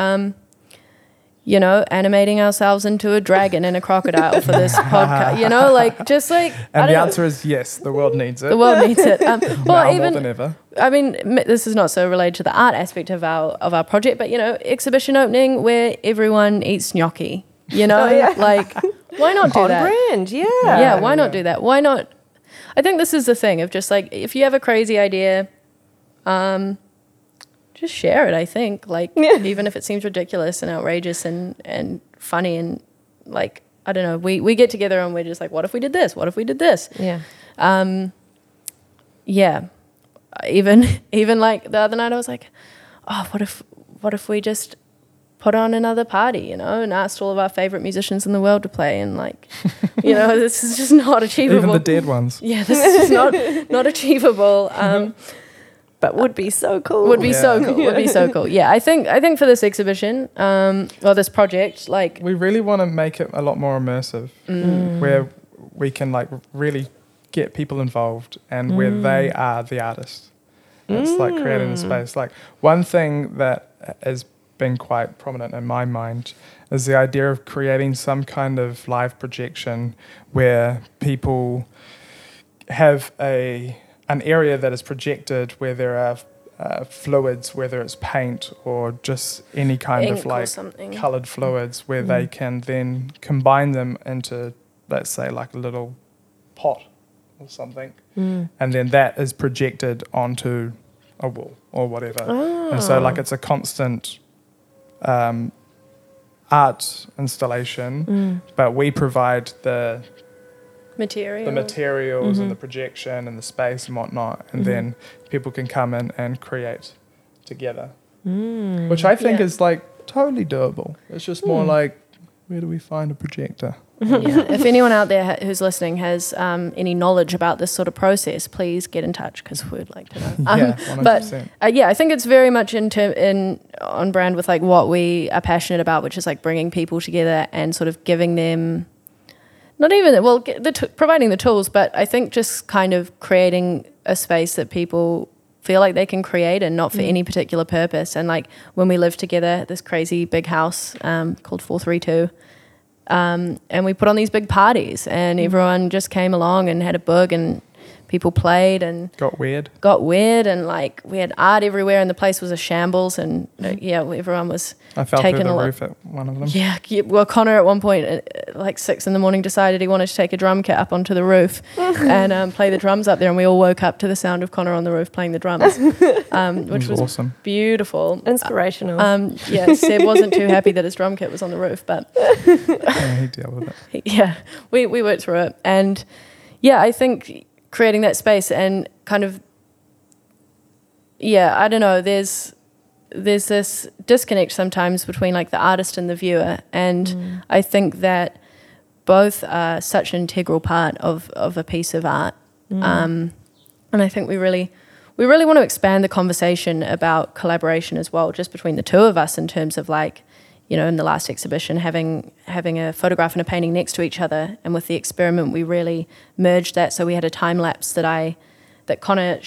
animating ourselves into a dragon and a crocodile for this podcast. And the answer is yes, the world needs it. The world needs it. More than ever. I mean, this is not so related to the art aspect of our project, but exhibition opening where everyone eats gnocchi. Why not do that? On brand, yeah. Yeah, why not do that? Why not? I think this is the thing of just like, if you have a crazy idea, just share it, I think. Even if it seems ridiculous and outrageous and funny and like, I don't know, we get together and we're just like, what if we did this? What if we did this? Yeah. Even like the other night I was like, what if we just put on another party, and asked all of our favourite musicians in the world to play and like, this is just not achievable. Even the dead ones. Yeah, this is just not achievable. But would be so cool. Would be so cool. Yeah, I think for this exhibition or this project, like, we really want to make it a lot more immersive, where we can like really get people involved and where they are the artist. It's like creating a space. Like, one thing that has been quite prominent in my mind is the idea of creating some kind of live projection where people have an area that is projected where there are fluids, whether it's paint or just any kind of like coloured fluids, where they can then combine them into, let's say, like a little pot or something. And then that is projected onto a wall or whatever. Oh. And so like it's a constant art installation, but we provide the materials and the projection and the space and whatnot, and then people can come in and create together, which I think is like totally doable. It's just more like, where do we find a projector? Yeah. If anyone out there who's listening has any knowledge about this sort of process, please get in touch, because we'd like to know. Yeah, 100%. But I think it's very much on brand with like what we are passionate about, which is like bringing people together and sort of giving them providing the tools, but I think just kind of creating a space that people feel like they can create and not for any particular purpose. And like when we lived together, this crazy big house called 432, and we put on these big parties and everyone just came along and had a boog and people played and got weird and like we had art everywhere and the place was a shambles and everyone was taken. I fell through the roof at one of them. Yeah, well Connor at one point at like 6 a.m. decided he wanted to take a drum kit up onto the roof and play the drums up there, and we all woke up to the sound of Connor on the roof playing the drums, which was awesome. Beautiful. Inspirational. Seb wasn't too happy that his drum kit was on the roof, but he dealt with it. Yeah, we worked through it. And yeah, I think creating that space and kind of, I don't know, there's this disconnect sometimes between like the artist and the viewer, and I think that both are such an integral part of a piece of art, and I think we really want to expand the conversation about collaboration as well, just between the two of us, in terms of like, you know, in the last exhibition, having a photograph and a painting next to each other, and with the experiment, we really merged that. So we had a time lapse that Connor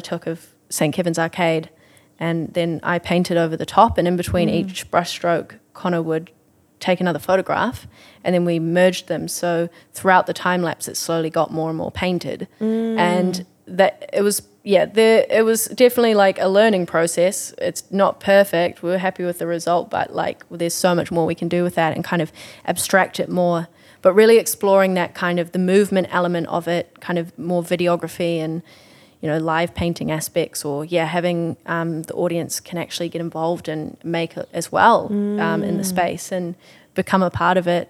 took of St. Kevin's Arcade, and then I painted over the top, and in between each brushstroke, Connor would take another photograph, and then we merged them. So throughout the time lapse, it slowly got more and more painted, and that it was. Yeah, it was definitely like a learning process. It's not perfect. We were happy with the result, but like there's so much more we can do with that and kind of abstract it more. But really exploring that kind of the movement element of it, kind of more videography and, you know, live painting aspects, or having the audience can actually get involved and make it as well in the space and become a part of it.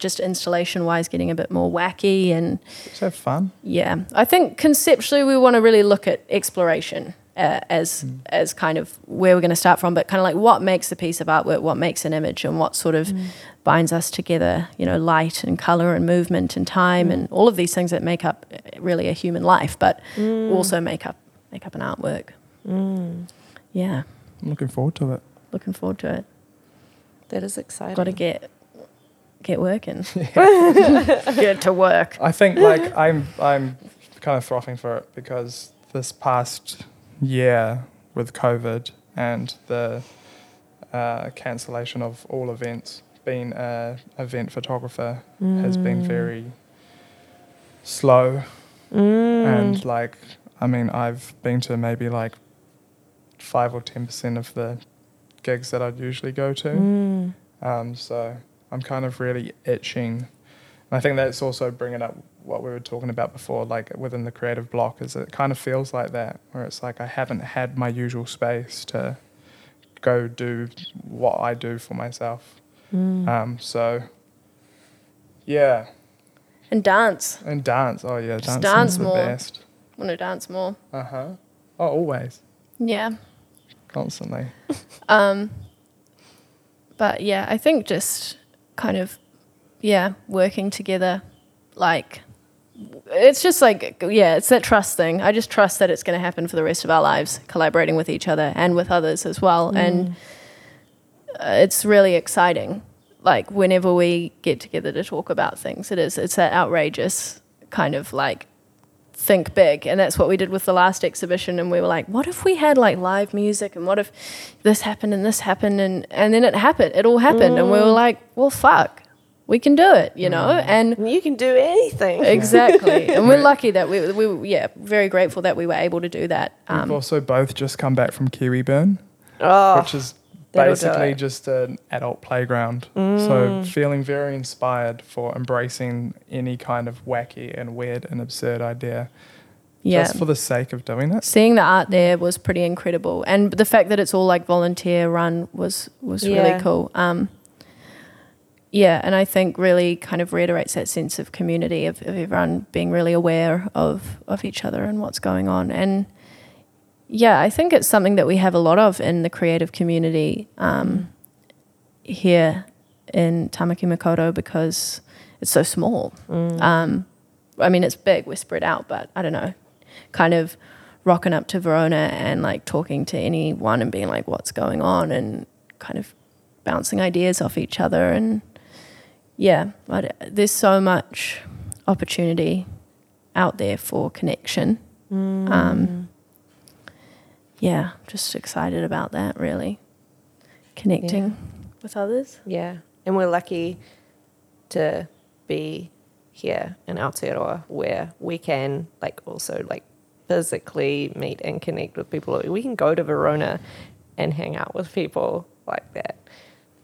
Just installation-wise, getting a bit more wacky and just have fun. Yeah, I think conceptually we want to really look at exploration as kind of where we're going to start from, but kind of like what makes the piece of artwork, what makes an image, and what sort of binds us together. You know, light and color and movement and time and all of these things that make up really a human life, but also make up an artwork. Yeah, I'm looking forward to it. That is exciting. Got to get working. Get to work. I think like I'm kind of frothing for it, because this past year with COVID and the cancellation of all events, being an event photographer has been very slow, and like I mean I've been to maybe like 5 or 10% of the gigs that I'd usually go to, so I'm kind of really itching. And I think that's also bringing up what we were talking about before, like within the creative block, is it kind of feels like that, where it's like I haven't had my usual space to go do what I do for myself. So, yeah. And dance. Oh, yeah, dancing's the best. Want to dance more. Uh-huh. Oh, always. Yeah. Constantly. But, yeah, I think just kind of, working together, like, it's just like, it's that trust thing. I just trust that it's going to happen for the rest of our lives, collaborating with each other and with others as well. And it's really exciting. Like, whenever we get together to talk about things, it's that outrageous kind of like, think big. And that's what we did with the last exhibition, and we were like, what if we had like live music, and what if this happened and this happened, and then it all happened and we were like, well fuck, we can do it, you know, and you can do anything. Exactly. And we're lucky that we very grateful that we were able to do that. We've also both just come back from Kiwi Burn, which is basically just an adult playground. So feeling very inspired for embracing any kind of wacky and weird and absurd idea just for the sake of doing it. Seeing the art there was pretty incredible. And the fact that it's all like volunteer run was really cool. And I think really kind of reiterates that sense of community, of everyone being really aware of each other and what's going on. And yeah, I think it's something that we have a lot of in the creative community here in Tamaki Makaurau because it's so small. I mean, it's big, we're spread out, but I don't know, kind of rocking up to Verona and like talking to anyone and being like, what's going on, and kind of bouncing ideas off each other. And yeah, there's so much opportunity out there for connection. Yeah, just excited about that, really. Connecting with others. Yeah, and we're lucky to be here in Aotearoa where we can like also like physically meet and connect with people. We can go to Verona and hang out with people like that.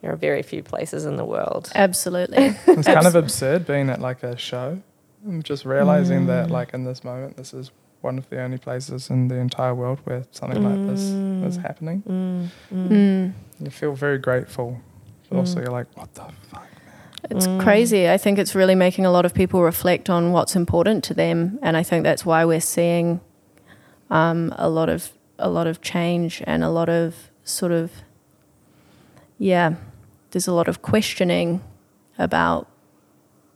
There are very few places in the world. Absolutely. It's kind of absurd being at like a show. I'm just realising that like in this moment this is one of the only places in the entire world where something like this is happening. You feel very grateful, but also you're like, what the fuck, man? It's crazy. I think it's really making a lot of people reflect on what's important to them, and I think that's why we're seeing a lot of change and a lot of sort of there's a lot of questioning about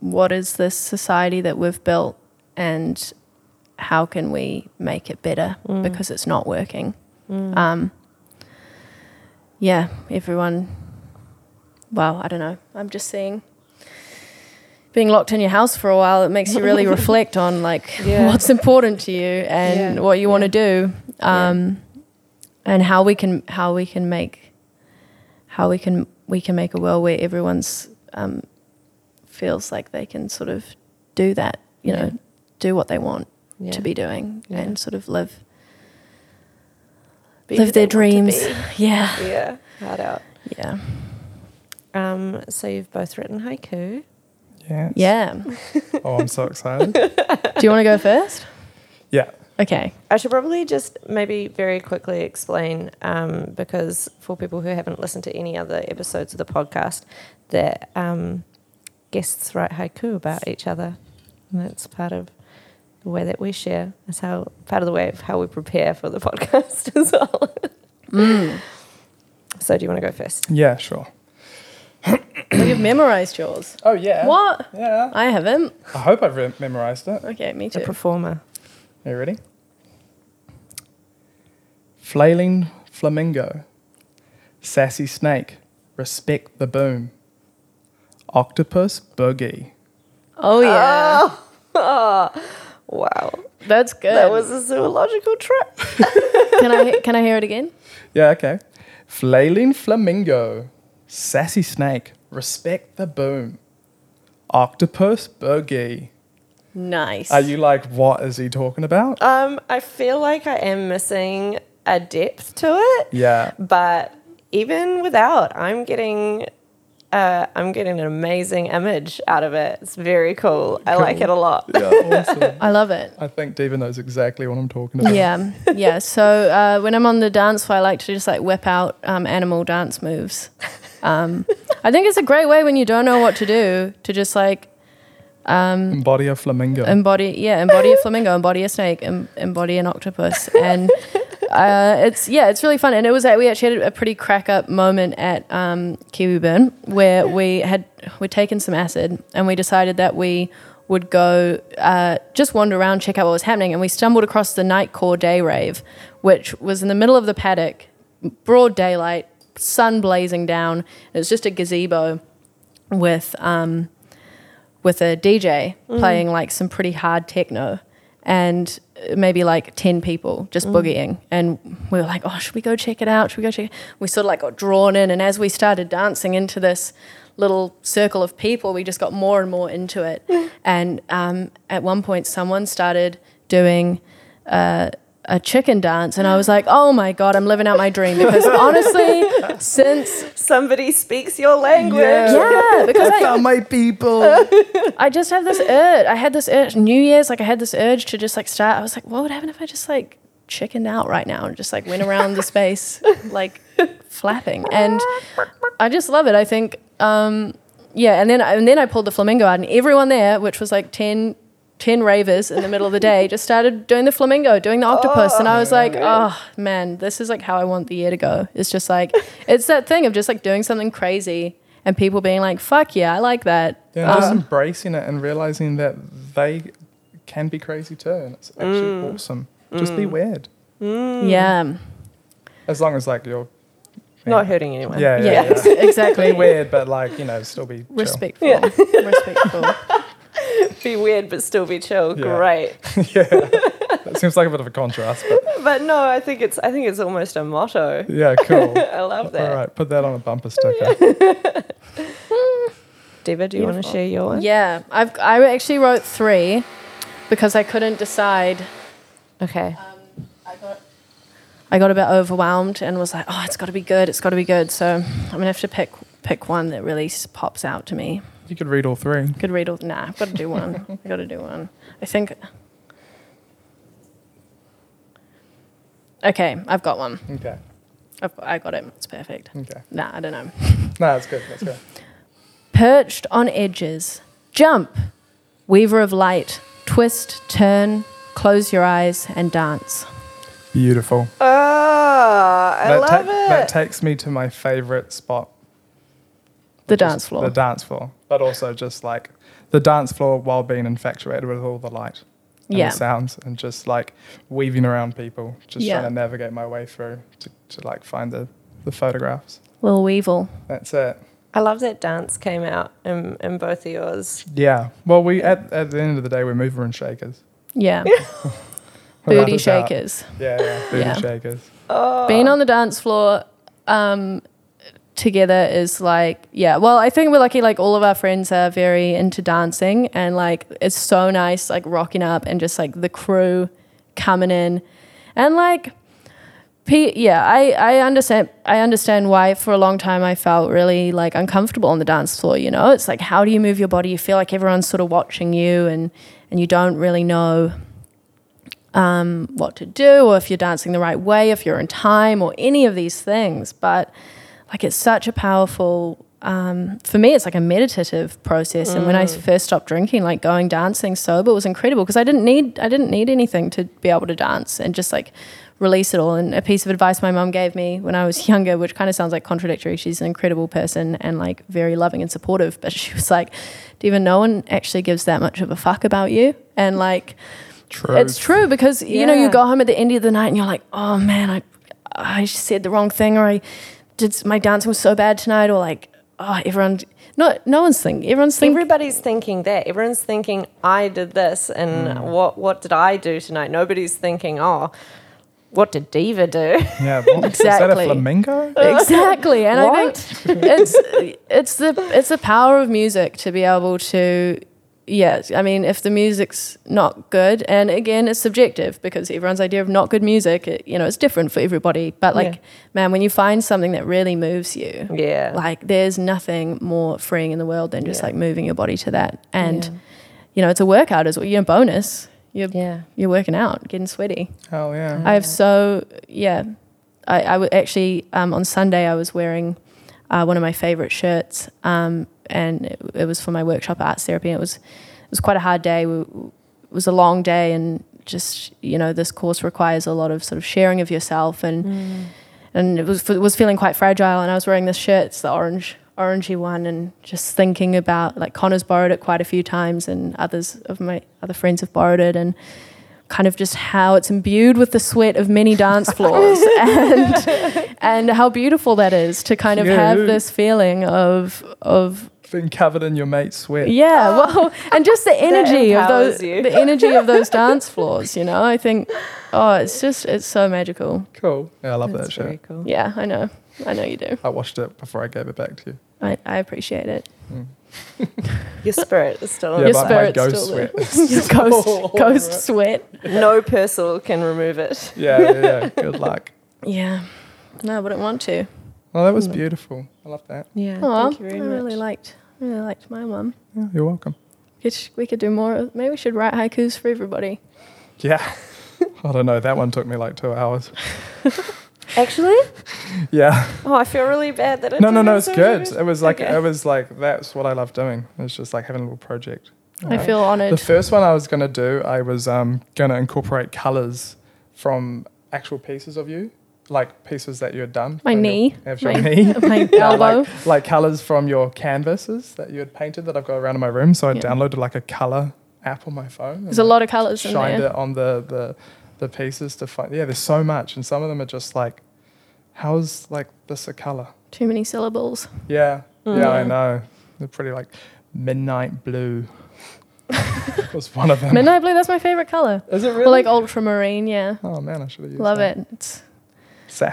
what is this society that we've built and how can we make it better because it's not working. Everyone, well, I don't know. I'm just seeing being locked in your house for a while, it makes you really reflect on like what's important to you and what you want to do and how we can make a world where everyone's feels like they can sort of do that, you know, do what they want to be doing and sort of live their dreams. Hard out. Yeah. So you've both written haiku. Yes. Yeah. Oh, I'm so excited. Do you want to go first? Yeah. Okay. I should probably just maybe very quickly explain because for people who haven't listened to any other episodes of the podcast that guests write haiku about each other, and that's part of the way that we share. That's how part of the way of how we prepare for the podcast as well. So do you want to go first? Yeah, sure. Well, you've memorised yours. Oh, yeah. What? Yeah. I haven't. I hope I've memorised it. Okay, me too. A performer. Are you ready? Flailing flamingo, sassy snake, respect the boom, octopus boogie. Oh, yeah. Oh. Wow. That's good. That was a zoological trip. Can I hear it again? Yeah, okay. Flailing flamingo, sassy snake, respect the boom, octopus boogie. Nice. Are you like, what is he talking about? I feel like I am missing a depth to it. Yeah. But even without, I'm getting an amazing image out of it. It's very cool. I like it a lot. Yeah, awesome. I love it. I think Diva knows exactly what I'm talking about. Yeah, yeah. So when I'm on the dance floor, I like to just like whip out animal dance moves. I think it's a great way when you don't know what to do to just like embody a flamingo. Embody a flamingo. Embody a snake. Embody an octopus. And it's really fun. And it was we actually had a pretty crack up moment at Kiwi Burn where we'd taken some acid and we decided that we would go just wander around, check out what was happening, and we stumbled across the Nightcore Day Rave, which was in the middle of the paddock, broad daylight, sun blazing down. It was just a gazebo with a DJ playing like some pretty hard techno and maybe like 10 people just boogieing, and we were like, oh, should we go check it out? We sort of like got drawn in, and as we started dancing into this little circle of people, we just got more and more into it. And at one point someone started doing a chicken dance, and I was like, oh my God, I'm living out my dream, because honestly, since somebody speaks your language, because I found my people. I just have this urge. I had this urge New Year's, like I had this urge to just like start. I was like, what would happen if I just like chickened out right now and just like went around the space like flapping? And I just love it. I think, and then I pulled the flamingo out, and everyone there, which was like 10 10 ravers in the middle of the day just started doing the flamingo, doing the octopus. And I was like, man, this is like how I want the year to go. It's just like, it's that thing of just like doing something crazy and people being like, fuck yeah, I like that. Yeah, just embracing it and realizing that they can be crazy too. And it's actually awesome. Just be weird. Yeah. As long as like you're not hurting anyone. Yeah. Exactly. Be weird, but like, you know, still be respectful. Yeah. Respectful. Be weird, but still be chill. Yeah. Great. Yeah. That seems like a bit of a contrast, but no, I think it's almost a motto. Yeah, cool. I love that. All right, put that on a bumper sticker. Yeah. Deba, do you want to share your one? Yeah, I actually wrote 3 because I couldn't decide. Okay. I got a bit overwhelmed and was like, oh, it's got to be good. It's got to be good. So I'm gonna have to pick one that really pops out to me. You could read all 3. Nah, I've got to do one. I think. Okay, I've got one. Okay. I got it. It's perfect. Okay. Nah, I don't know. Nah, it's good. That's good. Perched on edges. Jump. Weaver of light. Twist, turn, close your eyes and dance. Beautiful. Oh, I love it. That takes me to my favourite spot. The dance floor. The dance floor. But also just like the dance floor while being infatuated with all the light and the sounds and just like weaving around people, just trying to navigate my way through to like find the photographs. Little Weevil. That's it. I love that dance came out in both of yours. Yeah. Well, we at the end of the day, we're mover and shakers. Yeah. Booty shakers. Yeah. Booty shakers. Oh. Being on the dance floor together is like, well, I think we're lucky, like all of our friends are very into dancing and like it's so nice like rocking up and just like the crew coming in and like, I understand why for a long time I felt really like uncomfortable on the dance floor, you know, it's like how do you move your body, you feel like everyone's sort of watching you and you don't really know what to do or if you're dancing the right way, if you're in time or any of these things, but like it's such a powerful, for me it's like a meditative process. And when I first stopped drinking, like going dancing sober was incredible because I didn't need anything to be able to dance and just like release it all. And a piece of advice my mum gave me when I was younger, which kind of sounds like contradictory, she's an incredible person and like very loving and supportive, but she was like, Deva, no one actually gives that much of a fuck about you. And like, true. It's true because, you know, you go home at the end of the night and you're like, oh man, I said the wrong thing or my dancing was so bad tonight, or like, oh, everybody's thinking that. Everyone's thinking I did this and what did I do tonight? Nobody's thinking, oh, what did Deva do? Yeah, what? Exactly. Is that a flamingo? Exactly. And I think it's the power of music to be able to. Yeah, I mean, if the music's not good, and again, it's subjective because everyone's idea of not good music, it's different for everybody. But like, man, when you find something that really moves you, like there's nothing more freeing in the world than just like moving your body to that. And, you know, it's a workout as well. You're a bonus. You're working out, getting sweaty. Oh, yeah. I would actually, on Sunday, I was wearing one of my favorite shirts, and it was for my workshop arts therapy. It was quite a hard day. It was a long day, and just, you know, this course requires a lot of sort of sharing of yourself, and it was feeling quite fragile. And I was wearing this shirt, it's the orangey one, and just thinking about like Connor's borrowed it quite a few times, and other friends have borrowed it, and kind of just how it's imbued with the sweat of many dance floors, and how beautiful that is to kind of have this feeling of being covered in your mate's sweat. Yeah, well, and just the energy of those dance floors. You know, I think, it's so magical. Cool. Yeah, I love that show. Cool. Yeah, I know you do. I watched it before I gave it back to you. I appreciate it. Mm. Your spirit is still on. Ghost sweat. No person can remove it. Yeah. Good luck. Yeah. No, I wouldn't want to. Well, that was beautiful. I love that. Yeah. Aww, thank you very much. I really liked my one. Yeah, you're welcome. We could do more. Maybe we should write haikus for everybody. Yeah. I don't know. That one took me like 2 hours. Actually? Yeah. Oh, I feel really bad that it. No, it's good. It was like that's what I love doing. It's just like having a little project. All right. I feel honoured. The first one I was going to do, I was going to incorporate colours from actual pieces of you, like pieces that you had done. My knee. My elbow. Like colours from your canvases that you had painted that I've got around in my room. So I downloaded like a colour app on my phone. There's a lot of colours in there. Shined it on the pieces to find. Yeah, there's so much. And some of them are just like, how's like this a colour? Too many syllables. Yeah. Mm. Yeah, I know. They're pretty like midnight blue. Was one of them. Midnight blue, that's my favourite colour. Is it really? Or like ultramarine, yeah. Oh man, I should have used Love it. It's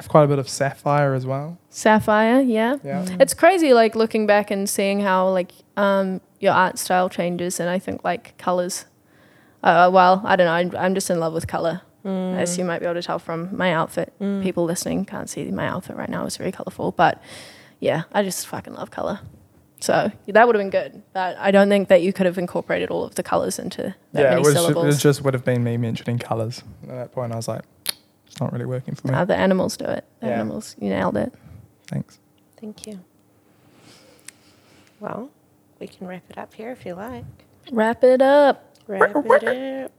quite a bit of sapphire as well. Sapphire, yeah. It's crazy like looking back and seeing how like your art style changes, and I think like colours, well, I don't know, I'm just in love with colour. Mm. As you might be able to tell from my outfit. Mm. People listening can't see my outfit right now. It's very colourful, but yeah, I just fucking love colour. So that would have been good, but I don't think that you could have incorporated all of the colours into that many syllables. Yeah, it just would have been me mentioning colours. At that point, I was like, it's not really working for me. No, the animals do it. The animals, you nailed it. Thanks. Thank you. Well, we can wrap it up here if you like. Wrap it up.